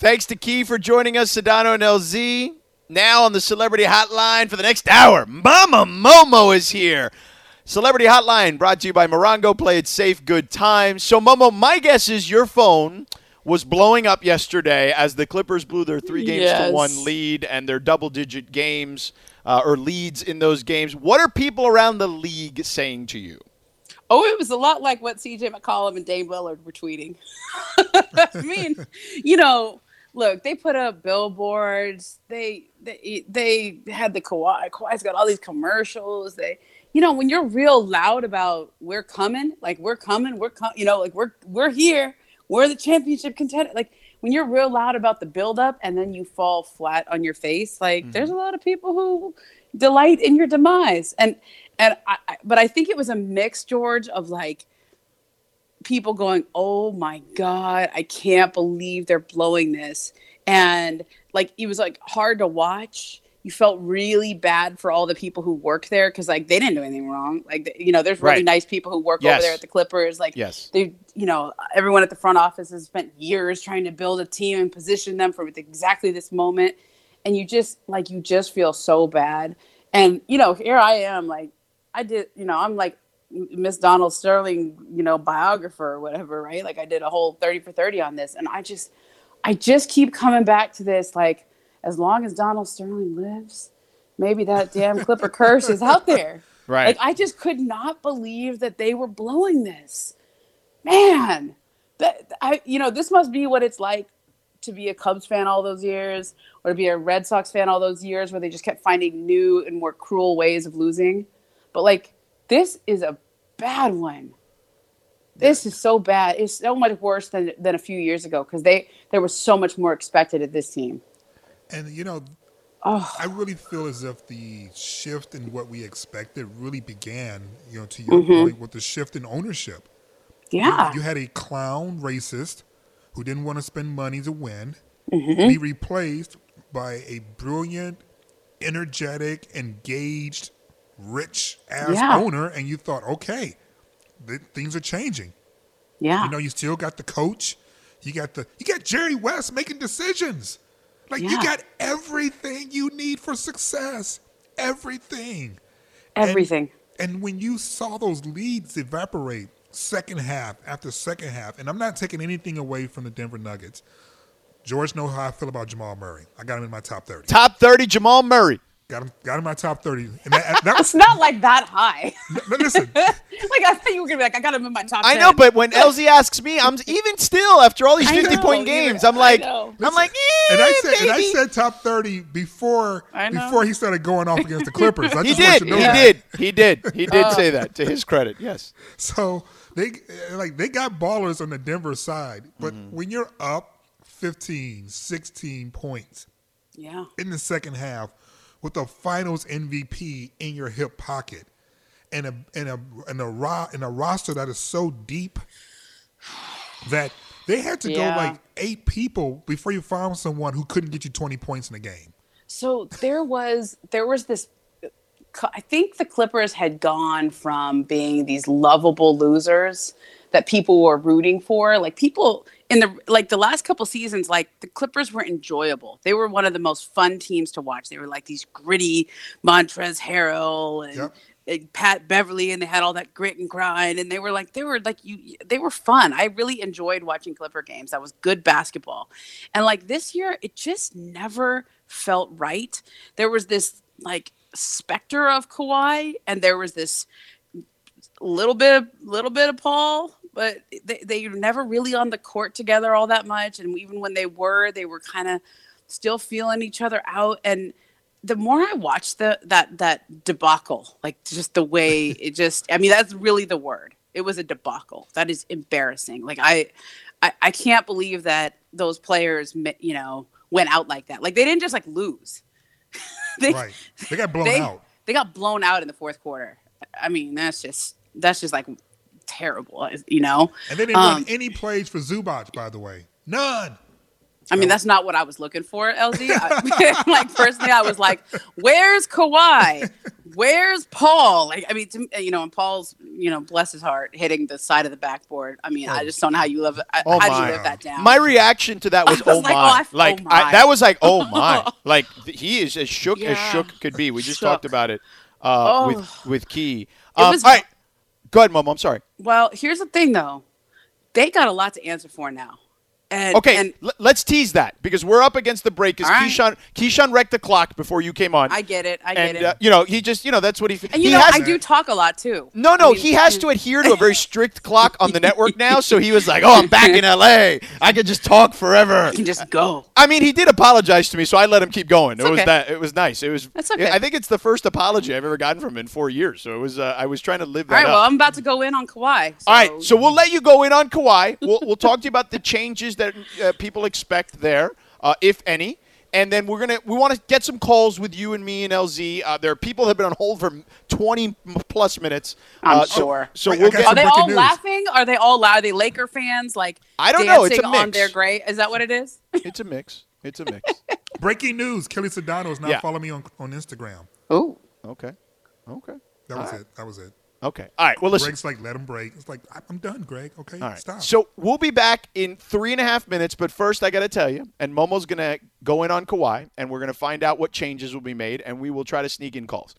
Thanks to Key for joining us, Sedano and LZ. Now on the Celebrity Hotline for the next hour, Momma Momo is here. Celebrity Hotline brought to you by Morongo. Play it safe, good times. So, Momo, my guess is your phone was blowing up yesterday as the Clippers blew their 3-1 lead and their double-digit games or leads in those games. What are people around the league saying to you? Oh, it was a lot like what CJ McCollum and Dame Lillard were tweeting. I mean, you know, look, they put up billboards. They had the Kawhi. Kawhi's got all these commercials. They, you know, when you're real loud about we're coming, like we're coming, you know, like we're here, we're the championship contender. Like when you're real loud about the buildup and then you fall flat on your face, like there's a lot of people who delight in your demise. But I think it was a mix, George, of like people going, oh my God, I can't believe they're blowing this. And like, it was like hard to watch. You felt really bad for all the people who work there. Cause like, they didn't do anything wrong. Like, you know, there's really nice people who work over there at the Clippers. Like they, you know, everyone at the front office has spent years trying to build a team and position them for exactly this moment. And you just like, you just feel so bad. And, you know, here I am, like, I did, you know, I'm like Miss Donald Sterling, you know, biographer or whatever, right? Like I did a whole 30 for 30 on this. And I just keep coming back to this. Like, as long as Donald Sterling lives, maybe that damn Clipper curse is out there. Right. Like I just could not believe that they were blowing this, man. You know, this must be what it's like to be a Cubs fan all those years or to be a Red Sox fan all those years where they just kept finding new and more cruel ways of losing. But, like, this is a bad one. This is so bad. It's so much worse than a few years ago because there was so much more expected at this team. And, you know, I really feel as if the shift in what we expected really began, you know, to your point, with the shift in ownership. Yeah. You had a clown racist who didn't want to spend money to win be replaced by a brilliant, energetic, engaged rich-ass owner, and you thought, okay, things are changing. Yeah. You know, you still got the coach. You got Jerry West making decisions. Like, you got everything you need for success. Everything. And when you saw those leads evaporate second half after second half, and I'm not taking anything away from the Denver Nuggets. George knows how I feel about Jamal Murray. I got him in my top 30. Top 30, Jamal Murray. Got him in my top 30. And that was, it's not like that high. No, listen. Like, I thought you were going to be like, I got him in my top 10. I know, but when LZ asks me, I'm even still, after all these 50-point games, I'm like, eh, and I said top 30 before he started going off against the Clippers. I just want you to know He did. He did say that, to his credit, yes. So, they got ballers on the Denver side, but when you're up 15, 16 points in the second half, with a Finals MVP in your hip pocket, and a roster that is so deep that they had to go like 8 people before you found someone who couldn't get you 20 points in a game. So there was this. I think the Clippers had gone from being these lovable losers that people were rooting for, like people. In the last couple seasons, like the Clippers were enjoyable. They were one of the most fun teams to watch. They were like these gritty Montrezl Harrell and Pat Beverley, and they had all that grit and grind. And they were fun. I really enjoyed watching Clipper games. That was good basketball. And like this year, it just never felt right. There was this like specter of Kawhi, and there was this little bit of Paul. But they were never really on the court together all that much. And even when they were kind of still feeling each other out. And the more I watched that debacle, like just the way it just, I mean, that's really the word. It was a debacle. That is embarrassing. Like I can't believe that those players, you know, went out like that. Like they didn't just like lose. They got blown out. They got blown out in the fourth quarter. I mean, that's just like terrible, you know. And they didn't run any plays for Zubac, by the way. None. I mean, that's not what I was looking for, LZ. Like, personally, I was like, where's Kawhi? where's Paul? Like, I mean, and Paul's, bless his heart, hitting the side of the backboard. I mean, I just don't know how you live. How do you live that down? My reaction to that was, oh my. Like, he is as shook as shook could be. We just talked about it with Key. All right. Go ahead, Momo. I'm sorry. Well, here's the thing, though. They got a lot to answer for now. Let's tease that because we're up against the break. Because Keyshawn wrecked the clock before you came on. I get it. He just, that's what he. And I do talk a lot too. No, I mean, he has to adhere to a very strict clock on the network now. So he was like, "Oh, I'm back in L.A. I can just talk forever. I can just go." I mean, he did apologize to me, so I let him keep going. It was nice. It was. That's okay. I think it's the first apology I've ever gotten from him in 4 years. So it was. I was trying to live that. All right. Well, I'm about to go in on Kawhi. So. All right. So we'll let you go in on Kawhi. We'll talk to you about the changes that people expect there, if any, and then we want to get some calls with you and me and LZ. There are people that have been on hold for 20 plus minutes. I'm sure. So we'll get. Are they all laughing? Are they all loud? Are they Laker fans? Like I don't know. It's a mix. On their gray. Is that what it is? It's a mix. It's a mix. Breaking news: Kelly Sedano is now following me on Instagram. Oh. Okay. That was it. Okay. All right. Well, listen. Greg's like, let him break. It's like, I'm done, Greg. Okay, all right. Stop. So we'll be back in 3.5 minutes. But first, I got to tell you, and Momo's going to go in on Kawhi, and we're going to find out what changes will be made, and we will try to sneak in calls.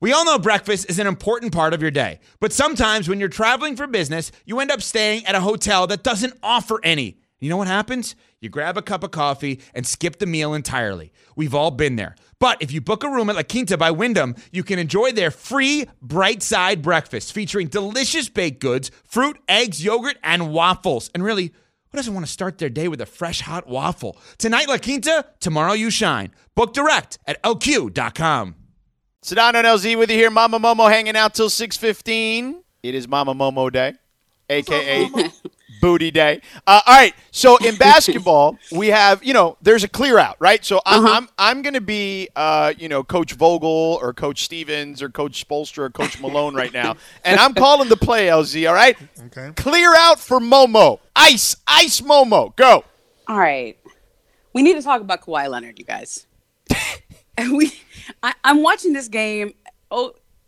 We all know breakfast is an important part of your day. But sometimes when you're traveling for business, you end up staying at a hotel that doesn't offer any. You know what happens? You grab a cup of coffee and skip the meal entirely. We've all been there. But if you book a room at La Quinta by Wyndham, you can enjoy their free Bright Side breakfast featuring delicious baked goods, fruit, eggs, yogurt, and waffles. And really, who doesn't want to start their day with a fresh, hot waffle? Tonight, La Quinta, tomorrow you shine. Book direct at LQ.com. Sedano and LZ with you here. Momma Momo hanging out till 6:15. It is Momma Momo Day, a.k.a. Booty Day. All right. So in basketball, we have, there's a clear out, right? So I'm going to be, Coach Vogel or Coach Stevens or Coach Spoelstra or Coach Malone right now. And I'm calling the play, LZ. All right. Okay. Clear out for Momo. Ice Momo. Go. All right. We need to talk about Kawhi Leonard, you guys. And I'm watching this game,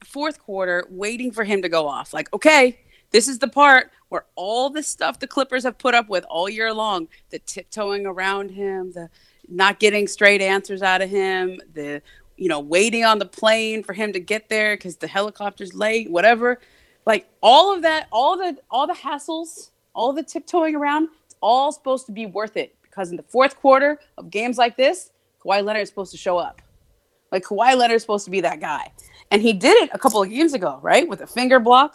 fourth quarter, waiting for him to go off. Like, okay, this is the part where all the stuff the Clippers have put up with all year long, the tiptoeing around him, the not getting straight answers out of him, the, waiting on the plane for him to get there because the helicopter's late, whatever. Like all of that, all the hassles, all the tiptoeing around, it's all supposed to be worth it because in the fourth quarter of games like this, Kawhi Leonard is supposed to show up. Like Kawhi Leonard is supposed to be that guy. And he did it a couple of games ago, right? With a finger block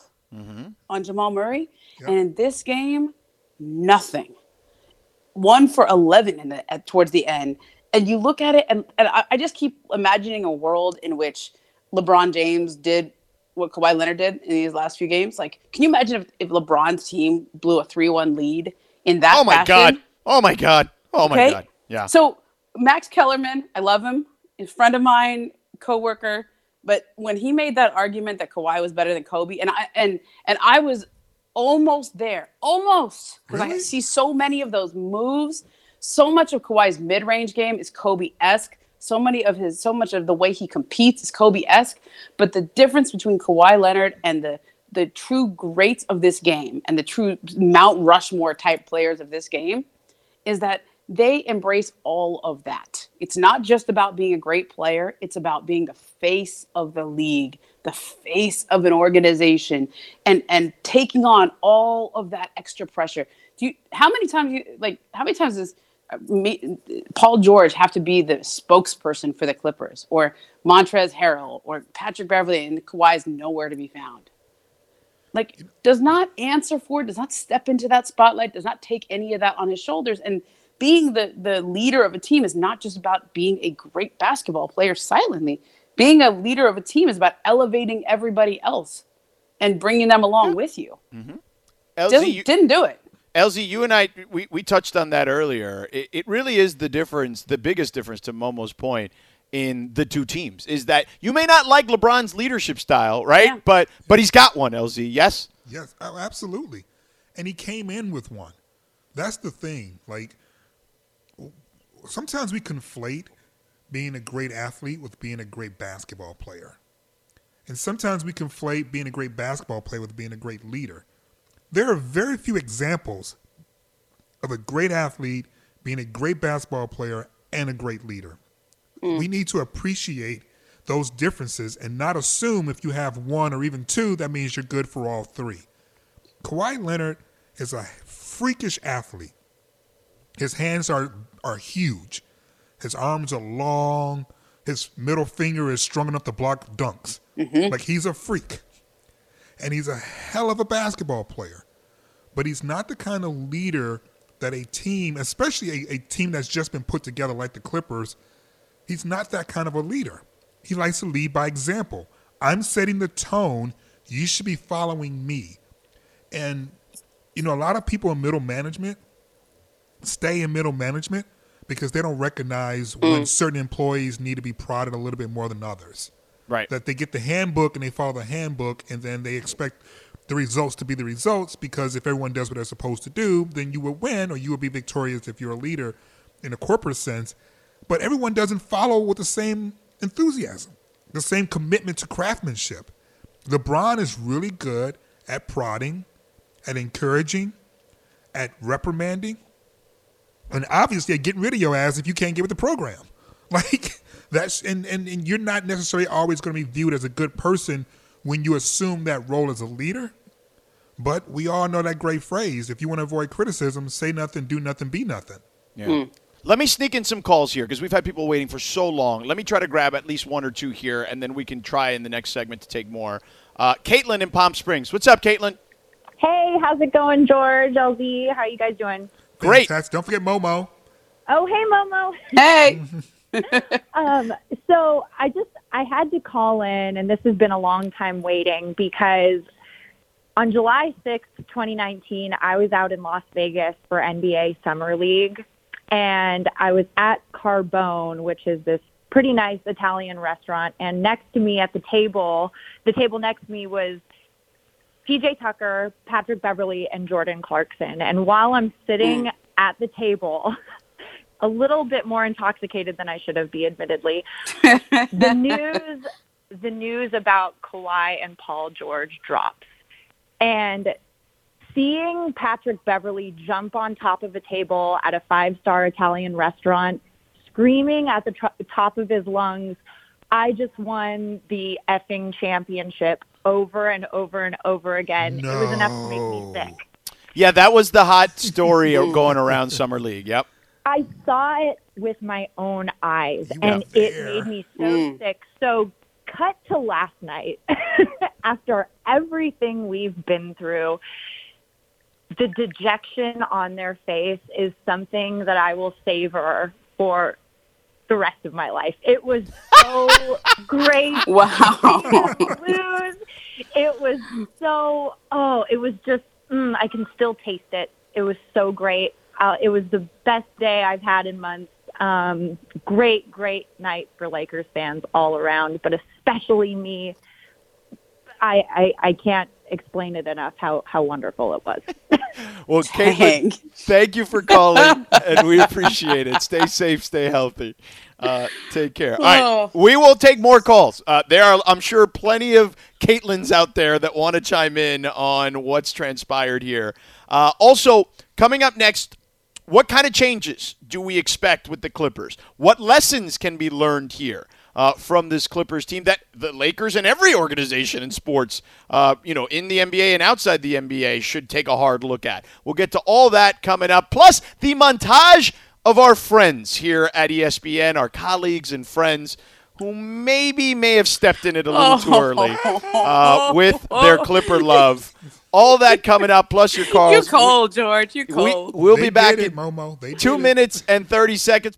on Jamal Murray. Yep. And in this game, nothing. 1 for 11 towards the end. And you look at it, and I just keep imagining a world in which LeBron James did what Kawhi Leonard did in these last few games. Like, can you imagine if LeBron's team blew a 3-1 lead in that fashion? Oh, my God. Yeah. So Max Kellerman, I love him. He's a friend of mine, coworker. But when he made that argument that Kawhi was better than Kobe, and I was – Almost there. Because really? I see so many of those moves. So much of Kawhi's mid-range game is Kobe-esque. So much of the way he competes is Kobe-esque. But the difference between Kawhi Leonard and the true greats of this game and the true Mount Rushmore type players of this game is that they embrace all of that. It's not just about being a great player. It's about being the face of the league, the face of an organization, and taking on all of that extra pressure. How many times does Paul George have to be the spokesperson for the Clippers or Montrezl Harrell or Patrick Beverley and Kawhi is nowhere to be found? Like, does not answer for it, does not step into that spotlight, does not take any of that on his shoulders. And being the leader of a team is not just about being a great basketball player silently. Being a leader of a team is about elevating everybody else and bringing them along with you. Mm-hmm. LZ didn't do it. LZ, you and I, we touched on that earlier. It really is the difference, the biggest difference to Momo's point in the two teams is that you may not like LeBron's leadership style, right? Yeah. But he's got one, LZ, yes? Yes, absolutely. And he came in with one. That's the thing. Like, sometimes we conflate being a great athlete with being a great basketball player. And sometimes we conflate being a great basketball player with being a great leader. There are very few examples of a great athlete being a great basketball player and a great leader. We need to appreciate those differences and not assume if you have one or even two, that means you're good for all three. Kawhi Leonard is a freakish athlete. His hands are huge. His arms are long. His middle finger is strong enough to block dunks. Mm-hmm. Like, he's a freak. And he's a hell of a basketball player. But he's not the kind of leader that a team, especially a team that's just been put together like the Clippers, he's not that kind of a leader. He likes to lead by example. I'm setting the tone. You should be following me. And, you know, a lot of people in middle management stay in middle management because they don't recognize when certain employees need to be prodded a little bit more than others. Right. That they get the handbook and they follow the handbook, and then they expect the results to be the results, because if everyone does what they're supposed to do, then you will win or you will be victorious if you're a leader in a corporate sense. But everyone doesn't follow with the same enthusiasm, the same commitment to craftsmanship. LeBron is really good at prodding, at encouraging, at reprimanding, and obviously at getting rid of your ass if you can't get with the program. Like, that's and you're not necessarily always going to be viewed as a good person when you assume that role as a leader. But we all know that great phrase: if you want to avoid criticism, say nothing, do nothing, be nothing. Yeah. Let me sneak in some calls here because we've had people waiting for so long. Let me try to grab at least one or two here, and then we can try in the next segment to take more. Caitlin in Palm Springs. What's up, Caitlin? Hey, how's it going, George, LZ? How are you guys doing? Great. Don't forget Momo. Oh, hey, Momo. Hey. So I had to call in, and this has been a long time waiting, because on July 6th, 2019, I was out in Las Vegas for NBA Summer League. And I was at Carbone, which is this pretty nice Italian restaurant. And next to me at the table next to me was PJ Tucker, Patrick Beverley, and Jordan Clarkson. And while I'm sitting at the table, a little bit more intoxicated than I should have been, admittedly, the news about Kawhi and Paul George drops. And seeing Patrick Beverley jump on top of a table at a five-star Italian restaurant, screaming at the top of his lungs, "I just won the effing championship," over and over and over again. No. It was enough to make me sick. Yeah, that was the hot story going around Summer League. Yep. I saw it with my own eyes, and it made me so sick. So cut to last night. After everything we've been through, the dejection on their face is something that I will savor for the rest of my life. It was so great. Wow. Lose. It was so, it was just, I can still taste it. It was so great. It was the best day I've had in months. Great, great night for Lakers fans all around, but especially me. I can't explain it enough how wonderful it was. Well, Caitlin, thank you for calling, and we appreciate it. Stay safe, stay healthy. Take care. All right, we will take more calls. There are, I'm sure, plenty of Caitlins out there that want to chime in on what's transpired here. Also, coming up next, what kind of changes do we expect with the Clippers? What lessons can be learned here? From this Clippers team that the Lakers and every organization in sports, in the NBA and outside the NBA, should take a hard look at. We'll get to all that coming up, plus the montage of our friends here at ESPN, our colleagues and friends who may have stepped in it a little too early with their Clipper love. All that coming up, plus your calls. You're cold, George. You're cold. We'll be back in Momo. 2 minutes and 30 seconds.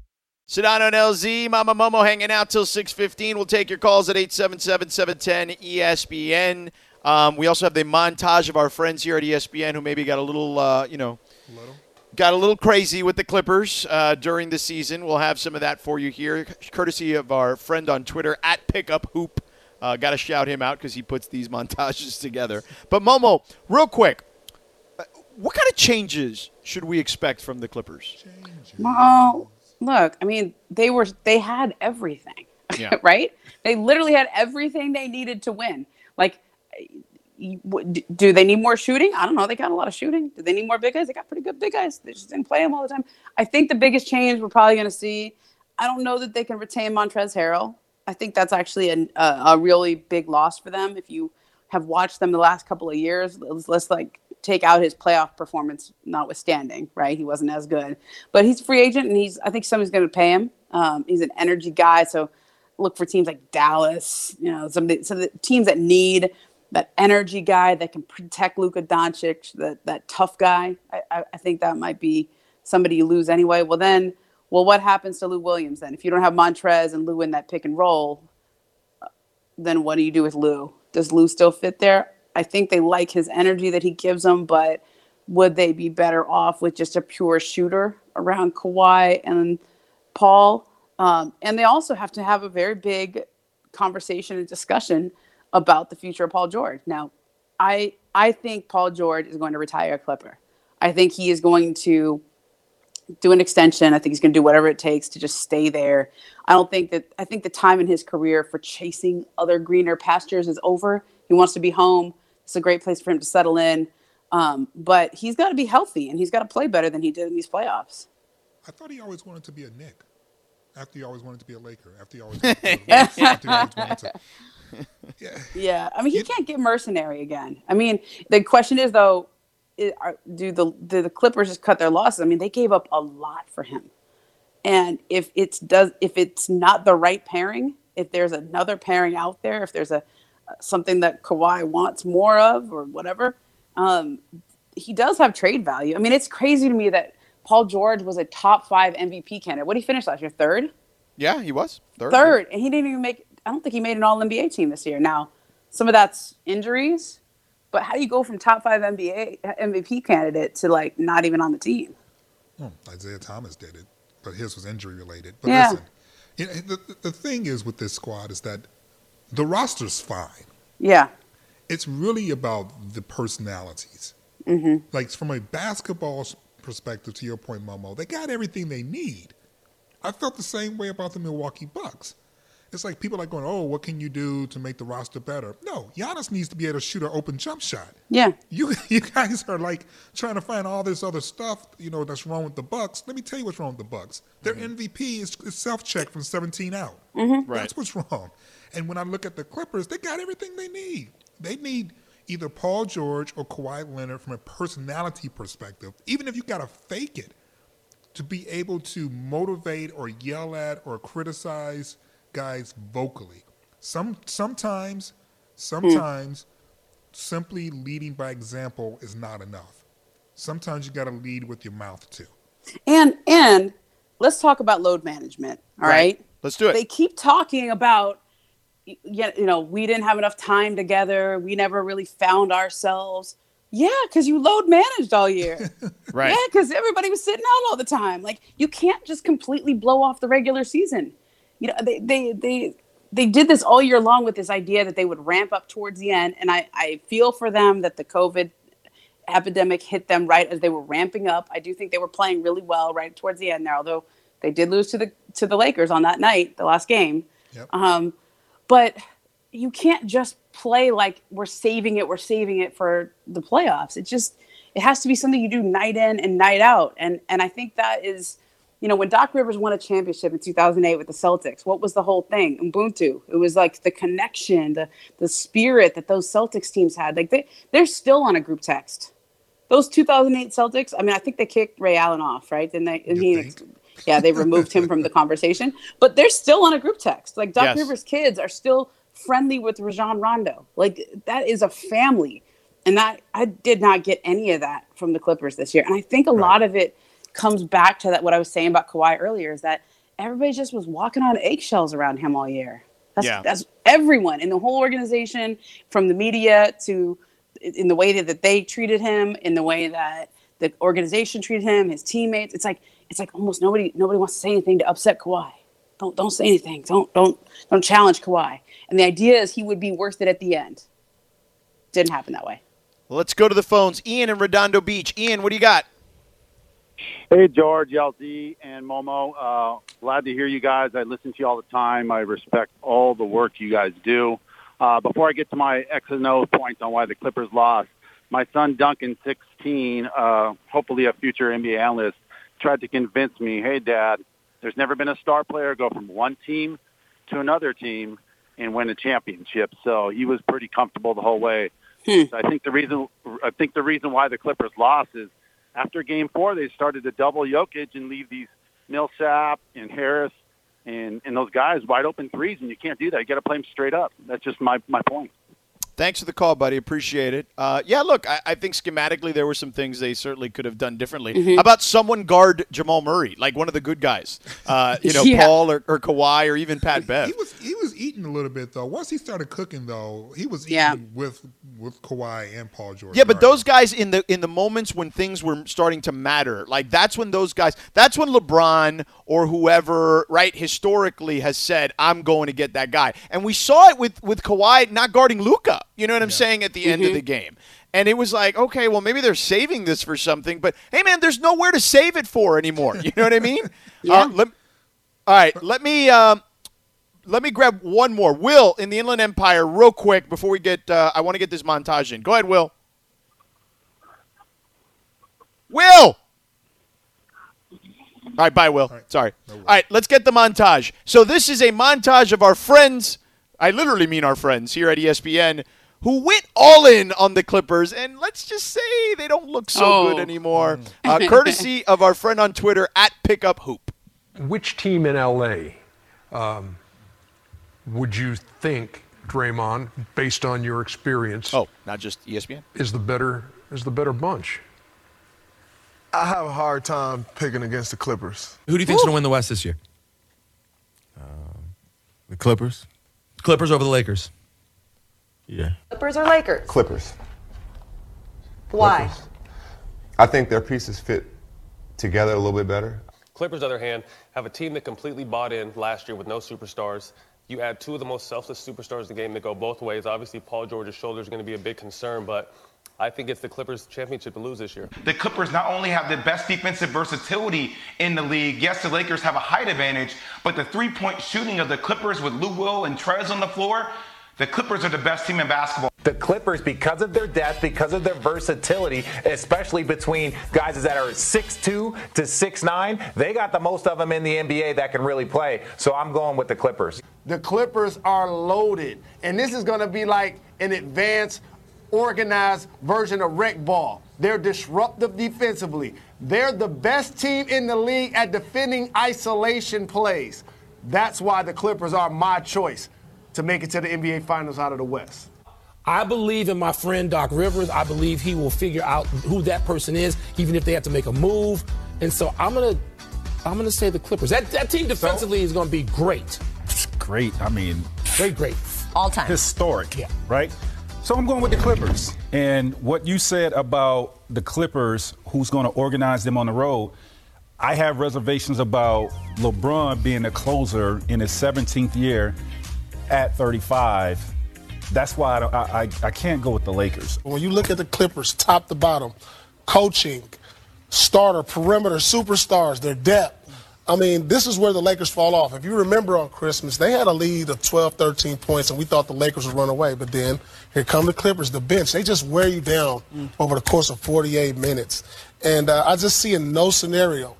Sedano and LZ, Momma Momo hanging out till 6:15. We'll take your calls at 877-710-ESPN. We also have the montage of our friends here at ESPN who maybe got a little, got a little crazy with the Clippers during the season. We'll have some of that for you here, courtesy of our friend on Twitter, at PickupHoop. Got to shout him out because he puts these montages together. But, Momo, real quick, what kind of changes should we expect from the Clippers? Well, look, I mean, they had everything, yeah. Right? They literally had everything they needed to win. Like, do they need more shooting? I don't know. They got a lot of shooting. Do they need more big guys? They got pretty good big guys. They just didn't play them all the time. I think the biggest change we're probably going to see, I don't know that they can retain Montrezl Harrell. I think that's actually a really big loss for them. If you have watched them the last couple of years, let's like take out his playoff performance, notwithstanding, right? He wasn't as good, but he's a free agent, and I think somebody's going to pay him. He's an energy guy, so look for teams like Dallas, so the teams that need that energy guy that can protect Luka Doncic, that tough guy. I think that might be somebody you lose anyway. Well, what happens to Lou Williams then? If you don't have Montrez and Lou in that pick and roll, then what do you do with Lou? Does Lou still fit there? I think they like his energy that he gives them, but would they be better off with just a pure shooter around Kawhi and Paul? And they also have to have a very big conversation and discussion about the future of Paul George. Now, I think Paul George is going to retire a Clipper. I think he is going to do an extension. I think he's going to do whatever it takes to just stay there. I think the time in his career for chasing other greener pastures is over. He wants to be home. It's a great place for him to settle in. But he's got to be healthy, and he's got to play better than he did in these playoffs. I thought he always wanted to be a Knick. After he always wanted to be a Laker. After he always wanted to be a Knicks. After he always wanted to. Yeah. I mean, he can't get mercenary again. I mean, the question is, though, do the Clippers just cut their losses? I mean, they gave up a lot for him, and if it's not the right pairing, if there's another pairing out there, if there's something that Kawhi wants more of or whatever, he does have trade value. I mean, it's crazy to me that Paul George was a top 5 MVP candidate. What did he finish last year? Third? Yeah, he was third, and he didn't even make. I don't think he made an All NBA team this year. Now, some of that's injuries. But how do you go from top 5 MVP candidate to, like, not even on the team? Isaiah Thomas did it, but his was injury-related. But yeah. Listen, the thing is with this squad is that the roster's fine. Yeah. It's really about the personalities. Mm-hmm. Like, from a basketball perspective, to your point, Momo, they got everything they need. I felt the same way about the Milwaukee Bucks. It's like people are going, oh, what can you do to make the roster better? No, Giannis needs to be able to shoot an open jump shot. Yeah. You guys are like trying to find all this other stuff, that's wrong with the Bucks. Let me tell you what's wrong with the Bucks. Their MVP is self-checked from 17 out. Mm-hmm. Right. That's what's wrong. And when I look at the Clippers, they got everything they need. They need either Paul George or Kawhi Leonard from a personality perspective. Even if you got to fake it, to be able to motivate or yell at or criticize guys vocally. Sometimes simply leading by example is not enough. Sometimes you got to lead with your mouth too. And let's talk about load management. All right. Let's do it. They keep talking about, we didn't have enough time together. We never really found ourselves. Yeah, because you load managed all year. Right. Yeah, because everybody was sitting out all the time. Like, you can't just completely blow off the regular season. They did this all year long with this idea that they would ramp up towards the end. And I feel for them that the COVID epidemic hit them right as they were ramping up. I do think they were playing really well right towards the end there, although they did lose to the Lakers on that night, the last game. Yep. But you can't just play like we're saving it for the playoffs. It has to be something you do night in and night out. And I think that is you know, when Doc Rivers won a championship in 2008 with the Celtics, what was the whole thing? Ubuntu. It was like the connection, the spirit that those Celtics teams had. Like they're still on a group text. Those 2008 Celtics, I mean, I think they kicked Ray Allen off, right? Didn't they? Yeah, they removed him from the conversation. But they're still on a group text. Like Doc Rivers' kids are still friendly with Rajon Rondo. Like that is a family. And that I did not get any of that from the Clippers this year. And I think a lot of it comes back to that what I was saying about Kawhi earlier, is that everybody just was walking on eggshells around him all year. That's everyone in the whole organization, from the media to in the way that they treated him, in the way that the organization treated him, his teammates. It's like almost nobody wants to say anything to upset Kawhi. Don't say anything. Don't challenge Kawhi. And the idea is he would be worth it at the end. Didn't happen that way. Well, let's go to the phones. Ian in Redondo Beach. Ian, what do you got? Hey, George, LZ, and Momo. Glad to hear you guys. I listen to you all the time. I respect all the work you guys do. Before I get to my X and O points on why the Clippers lost, my son Duncan, 16, hopefully a future NBA analyst, tried to convince me, hey, Dad, there's never been a star player go from one team to another team and win a championship. So he was pretty comfortable the whole way. So I think the reason why the Clippers lost is, after Game 4, they started to double Jokic and leave these Millsap and Harris and those guys wide open threes, and you can't do that. You got to play them straight up. That's just my point. Thanks for the call, buddy. Appreciate it. I think schematically there were some things they certainly could have done differently. Mm-hmm. How about someone guard Jamal Murray, like one of the good guys, Paul or Kawhi or even Pat Bev? He was eating a little bit, though. Once he started cooking, though, he was eating with Kawhi and Paul George. Yeah, but those guys in the moments when things were starting to matter, like that's when those guys, that's when LeBron or whoever, right, historically has said, I'm going to get that guy. And we saw it with Kawhi not guarding Luka. You know what I'm saying? At the end of the game. And it was like, okay, well, maybe they're saving this for something. But, hey, man, there's nowhere to save it for anymore. You know what I mean? Let me grab one more. Will in the Inland Empire real quick before we get I want to get this montage in. Go ahead, Will. Will. All right, bye, Will. All right. Sorry. No worries. All right, let's get the montage. So this is a montage of our friends. I literally mean our friends here at ESPN who went all in on the Clippers, and let's just say they don't look so good anymore, courtesy of our friend on Twitter, @PickupHoop. Which team in L.A. would you think, Draymond, based on your experience, not just ESPN, is the better bunch? I have a hard time picking against the Clippers. Who do you think's going to win the West this year? The Clippers. Clippers over the Lakers. Yeah. Clippers or Lakers? Clippers. Why? Clippers. I think their pieces fit together a little bit better. Clippers, on the other hand, have a team that completely bought in last year with no superstars. You add two of the most selfless superstars in the game that go both ways. Obviously, Paul George's shoulder is going to be a big concern, but I think it's the Clippers' championship to lose this year. The Clippers not only have the best defensive versatility in the league, yes, the Lakers have a height advantage, but the three-point shooting of the Clippers with Lou Will and Trez on the floor, the Clippers are the best team in basketball. The Clippers, because of their depth, because of their versatility, especially between guys that are 6'2 to 6'9, they got the most of them in the NBA that can really play. So I'm going with the Clippers. The Clippers are loaded, and this is going to be like an advanced organized version of rec ball. They're disruptive defensively. They're the best team in the league at defending isolation plays. That's why the Clippers are my choice to make it to the NBA Finals out of the West. I believe in my friend Doc Rivers. I believe he will figure out who that person is, even if they have to make a move. And so I'm gonna say the Clippers. That team defensively is gonna be great. It's great. I mean, great. All time. Historic. Yeah. Right? So I'm going with the Clippers. And what you said about the Clippers, who's going to organize them on the road, I have reservations about LeBron being a closer in his 17th year at 35. That's why I can't go with the Lakers. When you look at the Clippers top to bottom, coaching, starter, perimeter, superstars, their depth, I mean, this is where the Lakers fall off. If you remember on Christmas, they had a lead of 12, 13 points, and we thought the Lakers would run away. But then here come the Clippers, the bench. They just wear you down over the course of 48 minutes. And I just see in no scenario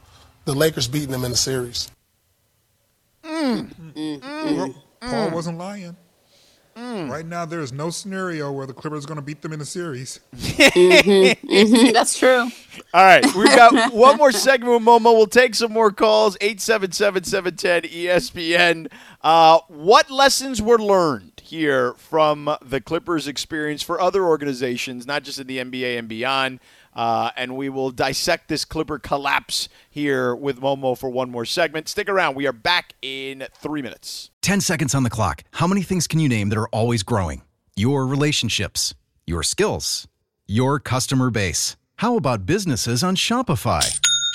the Lakers beating them in the series. Paul wasn't lying. Right now, there is no scenario where the Clippers are going to beat them in the series. That's true. All right. We've got one more segment with Momo. We'll take some more calls. 877-710-ESPN. What lessons were learned here from the Clippers' experience for other organizations, not just in the NBA and beyond? And we will dissect this Clipper collapse here with Momo for one more segment. Stick around. We are back in 3 minutes. 10 seconds on the clock. How many things can you name that are always growing? Your relationships, your skills, your customer base. How about businesses on Shopify?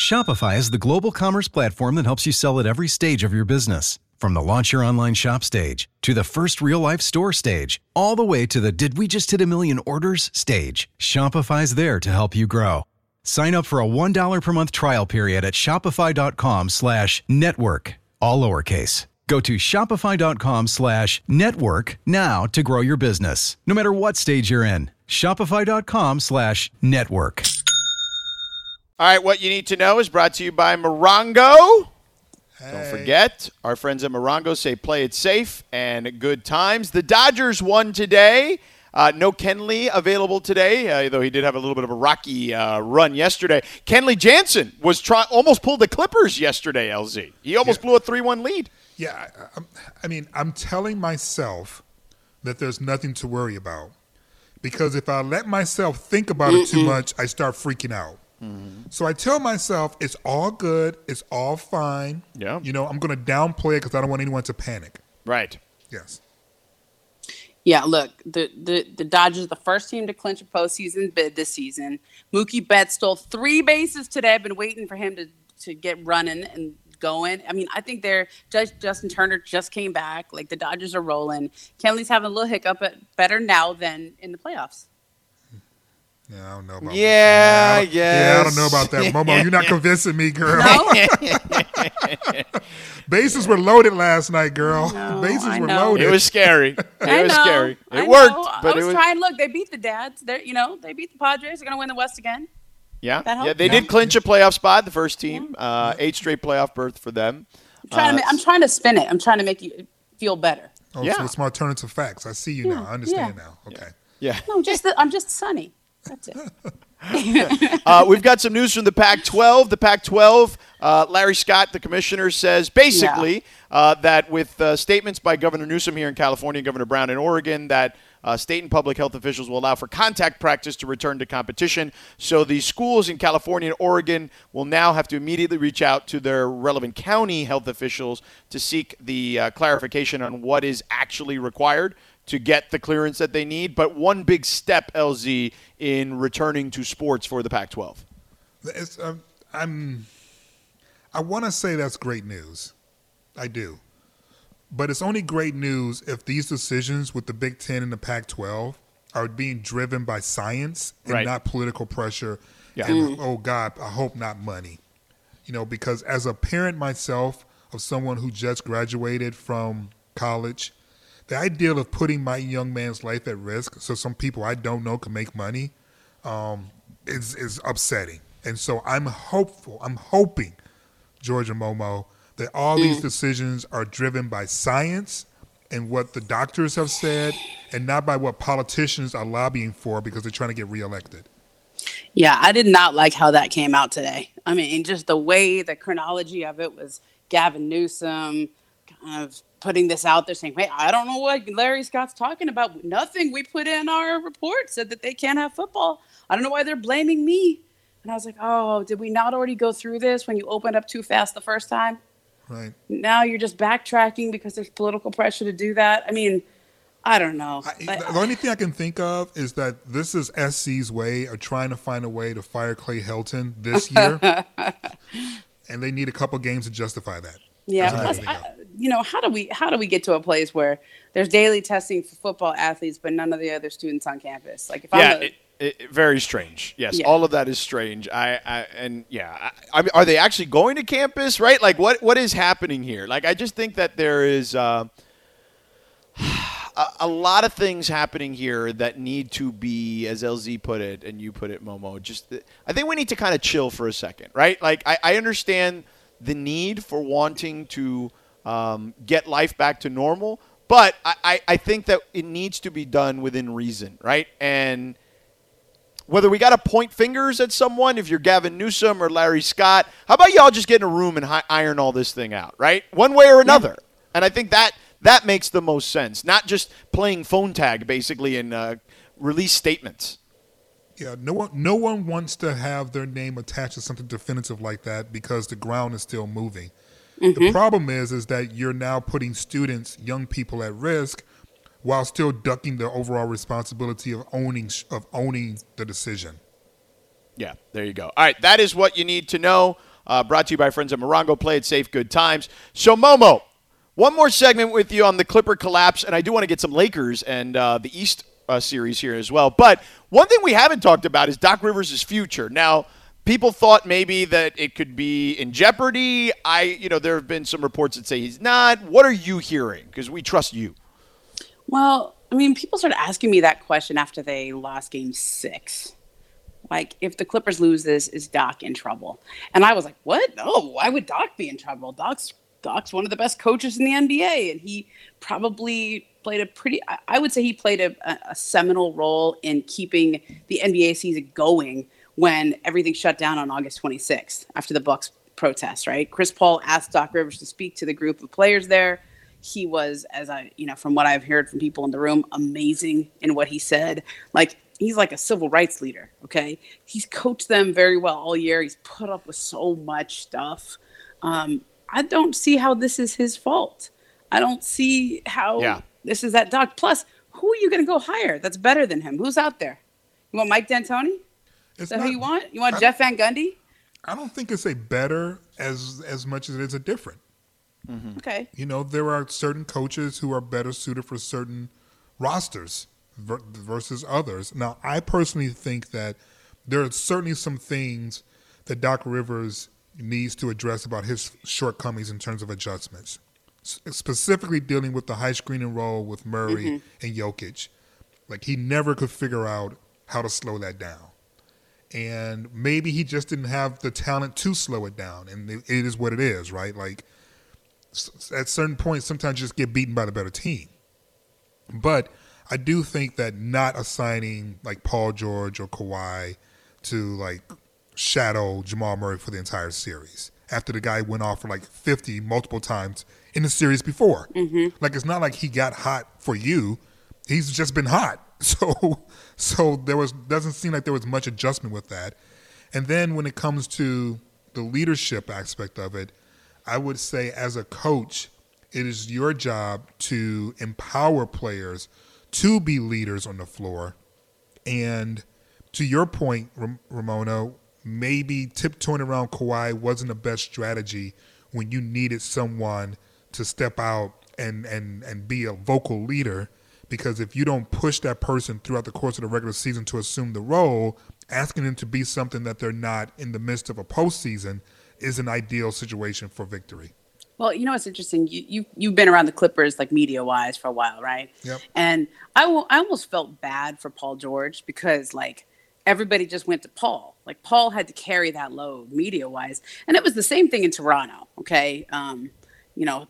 Shopify is the global commerce platform that helps you sell at every stage of your business. From the launch your online shop stage, to the first real-life store stage, all the way to the did we just hit a million orders stage, Shopify's there to help you grow. Sign up for a $1 per month trial period at shopify.com/network, all lowercase. Go to shopify.com/network now to grow your business, no matter what stage you're in. Shopify.com/network. All right, what you need to know is brought to you by Morongo. Hey. Don't forget, our friends at Morongo say play it safe and good times. The Dodgers won today. No Kenley available today, though he did have a little bit of a rocky run yesterday. Kenley Jansen was almost pulled the Clippers yesterday, LZ. He almost blew a 3-1 lead. Yeah, I mean, I'm telling myself that there's nothing to worry about. Because if I let myself think about it too much, I start freaking out. Mm-hmm. So I tell myself it's all good, it's all fine. Yeah, you know, I'm going to downplay it because I don't want anyone to panic. Right. Yes. Yeah. Look, the Dodgers, the first team to clinch a postseason bid this season. Mookie Betts stole 3 bases today. I've been waiting for him to get running and going. I mean, I think Justin Turner just came back. Like the Dodgers are rolling. Kenley's having a little hiccup, but better now than in the playoffs. Yeah, I don't know about that. Yeah, I don't know about that. Momo, you're not convincing me, girl. No? Bases were loaded last night, girl. Know, bases were loaded. It was scary. It worked. But I was trying. Look, they beat the Dads. They beat the Padres. They're going to win the West again. Yeah, they did clinch a playoff spot, the first team. 8 straight playoff berth for them. I'm trying to spin it. I'm trying to make you feel better. Oh, yeah. So it's my alternative facts. I see you now. I understand now. Okay. Yeah. No, I'm just sunny. That's it. We've got some news from the Pac-12. The Pac-12, Larry Scott, the commissioner, says basically that with statements by Governor Newsom here in California and Governor Brown in Oregon that state and public health officials will allow for contact practice to return to competition. So the schools in California and Oregon will now have to immediately reach out to their relevant county health officials to seek the clarification on what is actually required to get the clearance that they need, but one big step, LZ, in returning to sports for the Pac-12. I want to say that's great news. I do. But it's only great news if these decisions with the Big Ten and the Pac-12 are being driven by science and not political pressure. Yeah. And, oh, God, I hope not money. You know, because as a parent myself of someone who just graduated from college, the idea of putting my young man's life at risk so some people I don't know can make money is upsetting. And so I'm hoping, George and Momo, that all these decisions are driven by science and what the doctors have said and not by what politicians are lobbying for because they're trying to get reelected. Yeah, I did not like how that came out today. I mean, just the way the chronology of it was Gavin Newsom kind of putting this out there saying, wait, I don't know what Larry Scott's talking about. Nothing we put in our report said that they can't have football. I don't know why they're blaming me. And I was like, oh, did we not already go through this when you opened up too fast the first time? Right. Now you're just backtracking because there's political pressure to do that. I mean, I don't know. The only thing I can think of is that this is SC's way of trying to find a way to fire Clay Helton this year. And they need a couple games to justify that. Yeah, plus, how do we get to a place where there's daily testing for football athletes, but none of the other students on campus? Like, very strange. Yes, all of that is strange. Are they actually going to campus? Right? Like, what is happening here? Like, I just think that there is a lot of things happening here that need to be, as LZ put it and you put it, Momo. I think we need to kind of chill for a second, right? Like, I understand the need for wanting to get life back to normal. But I think that it needs to be done within reason, right? And whether we got to point fingers at someone, if you're Gavin Newsom or Larry Scott, how about y'all just get in a room and iron all this thing out, right? One way or another. Yeah. And I think that makes the most sense, not just playing phone tag, basically, and release statements. Yeah, no one wants to have their name attached to something definitive like that because the ground is still moving. Mm-hmm. The problem is that you're now putting students, young people at risk while still ducking the overall responsibility of owning the decision. Yeah, there you go. All right, that is what you need to know. Brought to you by friends at Morongo. Play it safe, good times. So, Momo, one more segment with you on the Clipper collapse, and I do want to get some Lakers and the East series here as well. But one thing we haven't talked about is Doc Rivers' future. Now, people thought maybe that it could be in jeopardy. There have been some reports that say he's not. What are you hearing? Because we trust you. Well, I mean, people started asking me that question after they lost Game 6. Like, if the Clippers lose this, is Doc in trouble? And I was like, what? No, why would Doc be in trouble? Doc's one of the best coaches in the NBA, and he probably played a seminal role in keeping the NBA season going when everything shut down on August 26th after the Bucks protest, right? Chris Paul asked Doc Rivers to speak to the group of players there. He was, from what I've heard from people in the room, amazing in what he said. Like, he's like a civil rights leader, okay? He's coached them very well all year. He's put up with so much stuff. I don't see how this is his fault. I don't see how this is that Doc. Plus, who are you going to go hire that's better than him? Who's out there? You want Mike D'Antoni? Is that who you want? You want Jeff Van Gundy? I don't think it's a better as much as it is a different. Mm-hmm. Okay. There are certain coaches who are better suited for certain rosters versus others. Now, I personally think that there are certainly some things that Doc Rivers needs to address about his shortcomings in terms of adjustments, specifically dealing with the high screen and roll with Murray mm-hmm. and Jokic. Like, he never could figure out how to slow that down. And maybe he just didn't have the talent to slow it down. And it is what it is, right? Like, at certain points, sometimes you just get beaten by the better team. But I do think that not assigning, like, Paul George or Kawhi to, like, shadow Jamal Murray for the entire series after the guy went off for, like, 50 multiple times in the series before. Mm-hmm. Like, it's not like he got hot for you. He's just been hot. So doesn't seem like there was much adjustment with that. And then when it comes to the leadership aspect of it, I would say as a coach, it is your job to empower players to be leaders on the floor. And to your point, Ramona, maybe tiptoeing around Kawhi wasn't the best strategy when you needed someone to step out and be a vocal leader. Because if you don't push that person throughout the course of the regular season to assume the role, asking them to be something that they're not in the midst of a postseason is an ideal situation for victory. Well, it's interesting. You've been around the Clippers, like, media-wise for a while, right? Yep. And I almost felt bad for Paul George because, like, everybody just went to Paul. Like, Paul had to carry that load media-wise. And it was the same thing in Toronto, okay?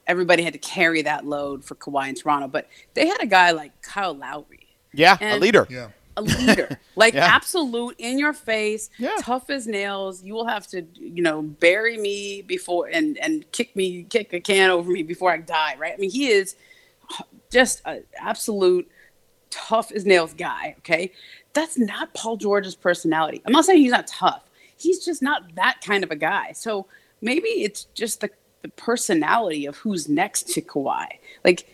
Everybody had to carry that load for Kawhi in Toronto, but they had a guy like Kyle Lowry. Yeah, a leader. Yeah, a leader. Like, absolute, in your face, tough as nails. You will have to, bury me before and kick a can over me before I die, right? I mean, he is just an absolute tough as nails guy, okay? That's not Paul George's personality. I'm not saying he's not tough. He's just not that kind of a guy. So maybe it's just the personality of who's next to Kawhi. Like,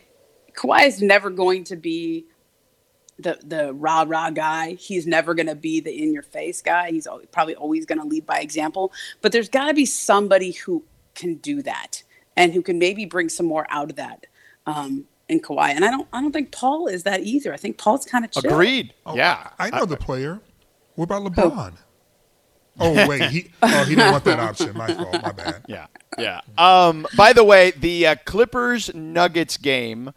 Kawhi is never going to be the rah-rah guy. He's never going to be the in-your-face guy. He's probably always going to lead by example. But there's got to be somebody who can do that and who can maybe bring some more out of that in Kawhi. And I don't think Paul is that either. I think Paul's kind of chill. Agreed. Oh, yeah, I know the player. What about LeBron? Who? Oh, wait. He didn't want that option. My fault. My bad. Yeah. By the way, the Clippers-Nuggets game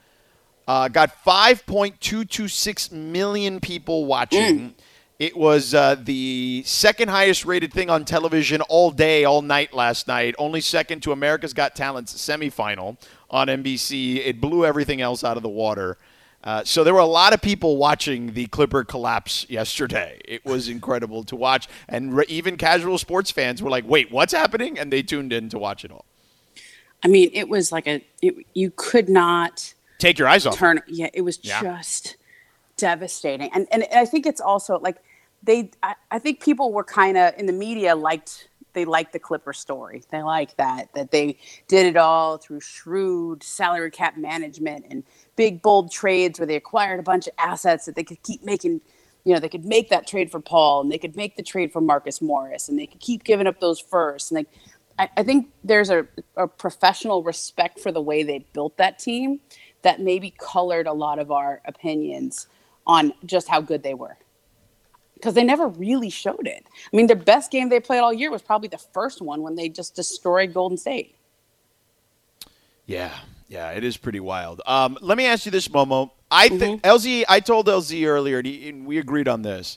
got 5.226 million people watching. It was the second highest rated thing on television all day, all night last night, only second to America's Got Talent's semifinal on NBC. It blew everything else out of the water. So there were a lot of people watching the Clipper collapse yesterday. It was incredible to watch. And even casual sports fans were like, wait, what's happening? And they tuned in to watch it all. I mean, it was like you could not take your eyes off. Yeah, it was just devastating. And I think it's also like I think people were kind of in the media liked the Clipper story. They liked that they did it all through shrewd salary cap management and big, bold trades where they acquired a bunch of assets that they could keep making. You know, they could make that trade for Paul, and they could make the trade for Marcus Morris, and they could keep giving up those firsts. And I think there's a professional respect for the way they built that team that maybe colored a lot of our opinions on just how good they were, because they never really showed it. I mean, the best game they played all year was probably the first one when they just destroyed Golden State. Yeah, it is pretty wild. Let me ask you this, Momo. LZ, I told LZ earlier, and we agreed on this.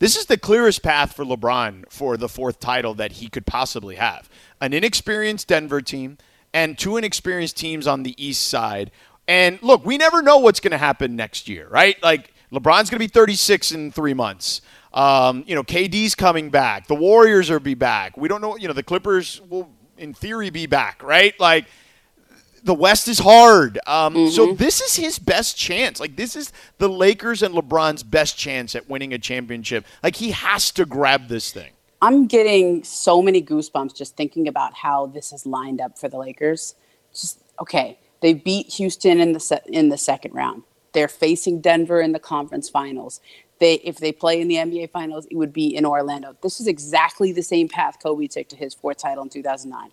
This is the clearest path for LeBron for the fourth title that he could possibly have. An inexperienced Denver team and two inexperienced teams on the East side. And look, we never know what's going to happen next year, right? Like, LeBron's going to be 36 in 3 months. KD's coming back. The Warriors will be back. We don't know. The Clippers will, in theory, be back, right? Like, the West is hard. So this is his best chance. Like, this is the Lakers and LeBron's best chance at winning a championship. Like, he has to grab this thing. I'm getting so many goosebumps just thinking about how this is lined up for the Lakers. Just, okay, they beat Houston in the second round. They're facing Denver in the conference finals. If they play in the NBA finals, it would be in Orlando. This is exactly the same path Kobe took to his fourth title in 2009.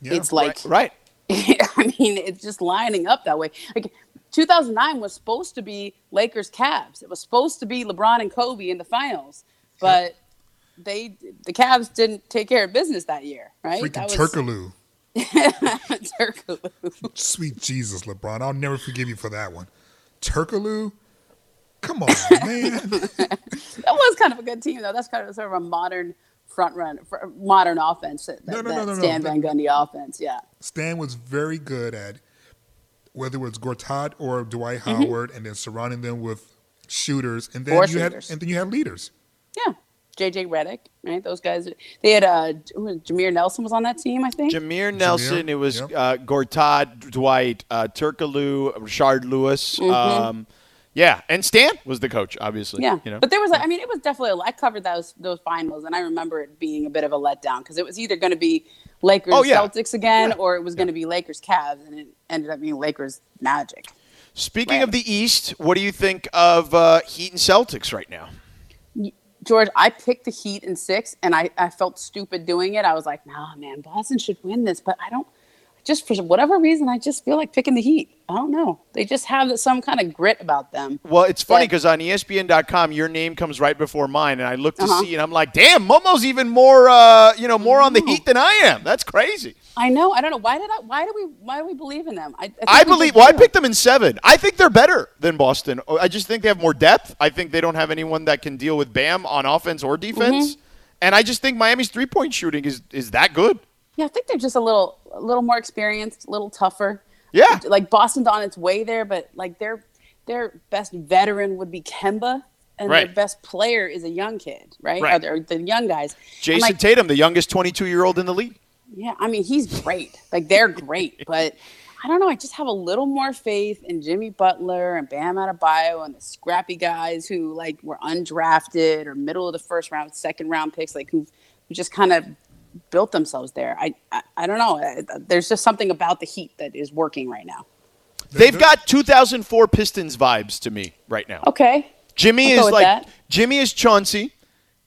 Yeah, it's like... Right. I mean, it's just lining up that way. Like, 2009 was supposed to be Lakers Cavs. It was supposed to be LeBron and Kobe in the finals, but the Cavs didn't take care of business that year, right? Freaking Turkoglu. Turkoglu. Sweet Jesus, LeBron. I'll never forgive you for that one. Turkoglu? Come on, man. That was kind of a good team, though. That's kind of sort of a modern modern offense, Van Gundy offense, yeah. Stan was very good at, whether it was Gortat or Dwight Howard, and then surrounding them with shooters, and then you had leaders. Yeah, JJ Redick, right? Those guys. They had Jameer Nelson was on that team, I think. Jameer Nelson. It was Gortat, Dwight, Turkoglu, Rashard Lewis. Yeah, and Stan was the coach, obviously. Yeah, but there was, it was definitely, I covered those finals, and I remember it being a bit of a letdown because it was either going to be Lakers Celtics again or it was going to be Lakers Cavs, and it ended up being Lakers Magic. Speaking of the East, what do you think of Heat and Celtics right now? George, I picked the Heat in 6, and I felt stupid doing it. I was like, nah, man, Boston should win this, but I don't. Just for whatever reason, I just feel like picking the Heat. I don't know. They just have some kind of grit about them. Well, it's funny because on ESPN.com, your name comes right before mine, and I look to see, and I'm like, damn, Momo's even more, more on the Heat than I am. That's crazy. I know. I don't know. Why do we believe in them? I picked them in 7. I think they're better than Boston. I just think they have more depth. I think they don't have anyone that can deal with Bam on offense or defense, and I just think Miami's three-point shooting is that good. Yeah, I think they're just a little more experienced, a little tougher. Yeah. Like, Boston's on its way there, but, like, their best veteran would be Kemba, and their best player is a young kid, right? Or the young guys. Jason Tatum, the youngest 22-year-old in the league. Yeah, I mean, he's great. Like, they're great, but I don't know. I just have a little more faith in Jimmy Butler and Bam Adebayo and the scrappy guys who, like, were undrafted or middle of the first round, second round picks, like, who just kind of – built themselves there. I don't know. There's just something about the Heat that is working right now. They've got 2004 Pistons vibes to me right now. Okay. Jimmy is Chauncey,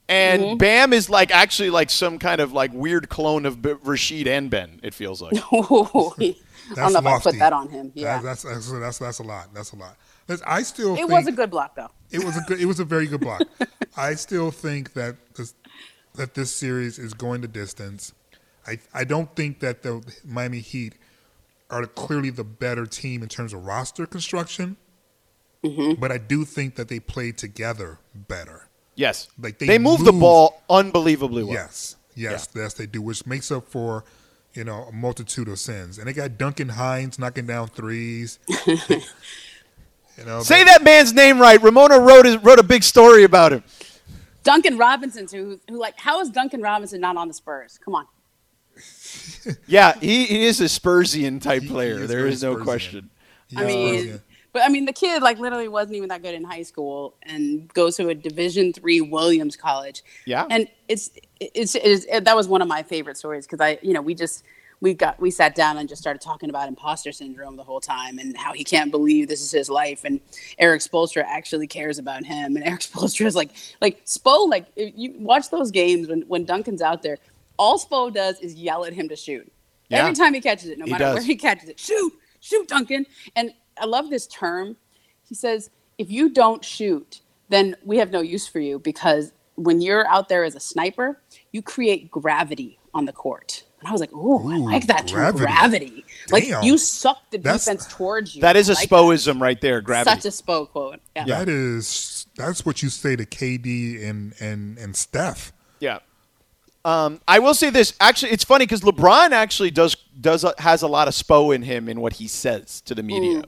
and Bam is like actually like some kind of like weird clone of Rashid and Ben. It feels like. I don't know if I put that on him. Yeah. That's a lot. That's a lot. I still think was a good block though. It was a very good block. I still think that this series is going the distance. I don't think that the Miami Heat are clearly the better team in terms of roster construction, but I do think that they play together better. Yes. Like they move the ball unbelievably well. Yes, they do, which makes up for a multitude of sins. And they got Duncan Hines knocking down threes. Say that man's name right. Ramona wrote a big story about him. Duncan Robinson, who how is Duncan Robinson not on the Spurs? Come on. Yeah, he is a Spursian type player. There is no Spursian. Question. But the kid literally wasn't even that good in high school and goes to a Division III Williams college. Yeah, and it's that was one of my favorite stories because we sat down and just started talking about imposter syndrome the whole time and how he can't believe this is his life. And Eric Spoelstra actually cares about him. And Eric Spoelstra is like if you watch those games when Duncan's out there, all Spo does is yell at him to shoot. Yeah. Every time he catches it, no matter where he catches it, shoot, Duncan. And I love this term. He says, if you don't shoot, then we have no use for you because when you're out there as a sniper, you create gravity on the court. And I was like, ooh, I like that term, gravity. Damn. Like, you suck the defense towards you. That is a Spoism right there, gravity. Such a Spo quote. Yeah. That's what you say to KD and Steph. Yeah. I will say this. Actually, it's funny because LeBron actually has a lot of Spo in him in what he says to the media.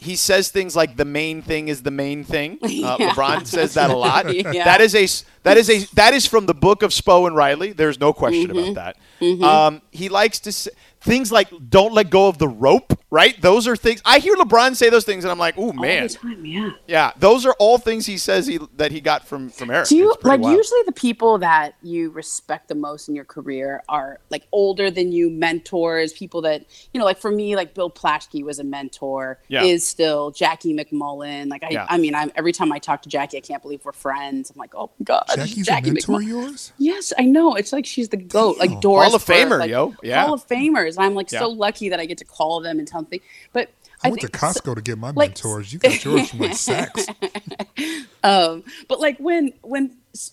He says things like the main thing is the main thing. LeBron says that a lot. Yeah. That is from the book of Spo and Riley. There's no question about that. Mm-hmm. He likes to say things like don't let go of the rope, right? Those are things I hear LeBron say those things and I'm like, "Ooh, man." All the time, yeah. Yeah, those are all things he says that he got from Eric. Do you usually the people that you respect the most in your career are older than you, mentors, people that, for me, Bill Plaschke was a mentor. Yeah. Is still Jackie McMullen. Every time I talk to Jackie, I can't believe we're friends. I'm like, "Oh my God." Jackie a mentor of yours? Yes, I know. It's like she's the GOAT. Like Doris Hall of Famer, yo. Yeah. Hall of Famers. I'm so lucky that I get to call them and tell them things. But I went to Costco to get my mentors. You got yours from Saks. But when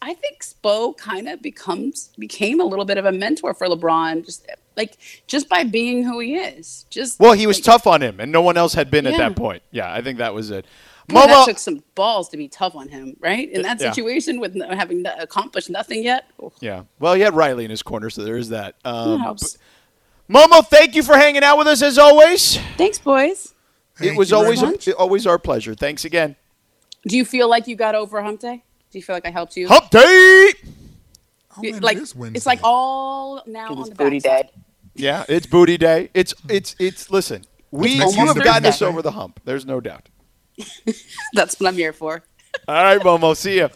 I think Spo kind of became a little bit of a mentor for LeBron, just by being who he is. He was tough on him, and no one else had been at that point. Yeah, I think that was it. Momo, that took some balls to be tough on him, right? In that situation with having accomplished nothing yet. Oh. Yeah. Well, he had Riley in his corner, so there is that. Momo, thank you for hanging out with us as always. Thanks, boys. It was always our pleasure. Thanks again. Do you feel like you got over hump day? Do you feel like I helped you? Hump day! It's all now on the booty day. Yeah, it's booty day. It's listen, we have gotten us over the hump. There's no doubt. That's what I'm here for. All right, Momo. See ya.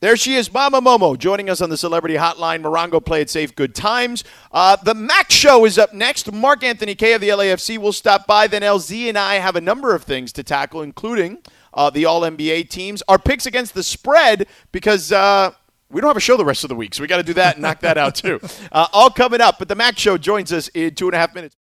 There she is, Momma Momo, joining us on the Celebrity Hotline. Morongo, play it safe. Good times. The Mac Show is up next. Mark Anthony K of the LAFC will stop by. Then LZ and I have a number of things to tackle, including the All-NBA teams, our picks against the spread, because we don't have a show the rest of the week, so we got to do that and knock that out too. All coming up. But the Mac Show joins us in 2.5 minutes.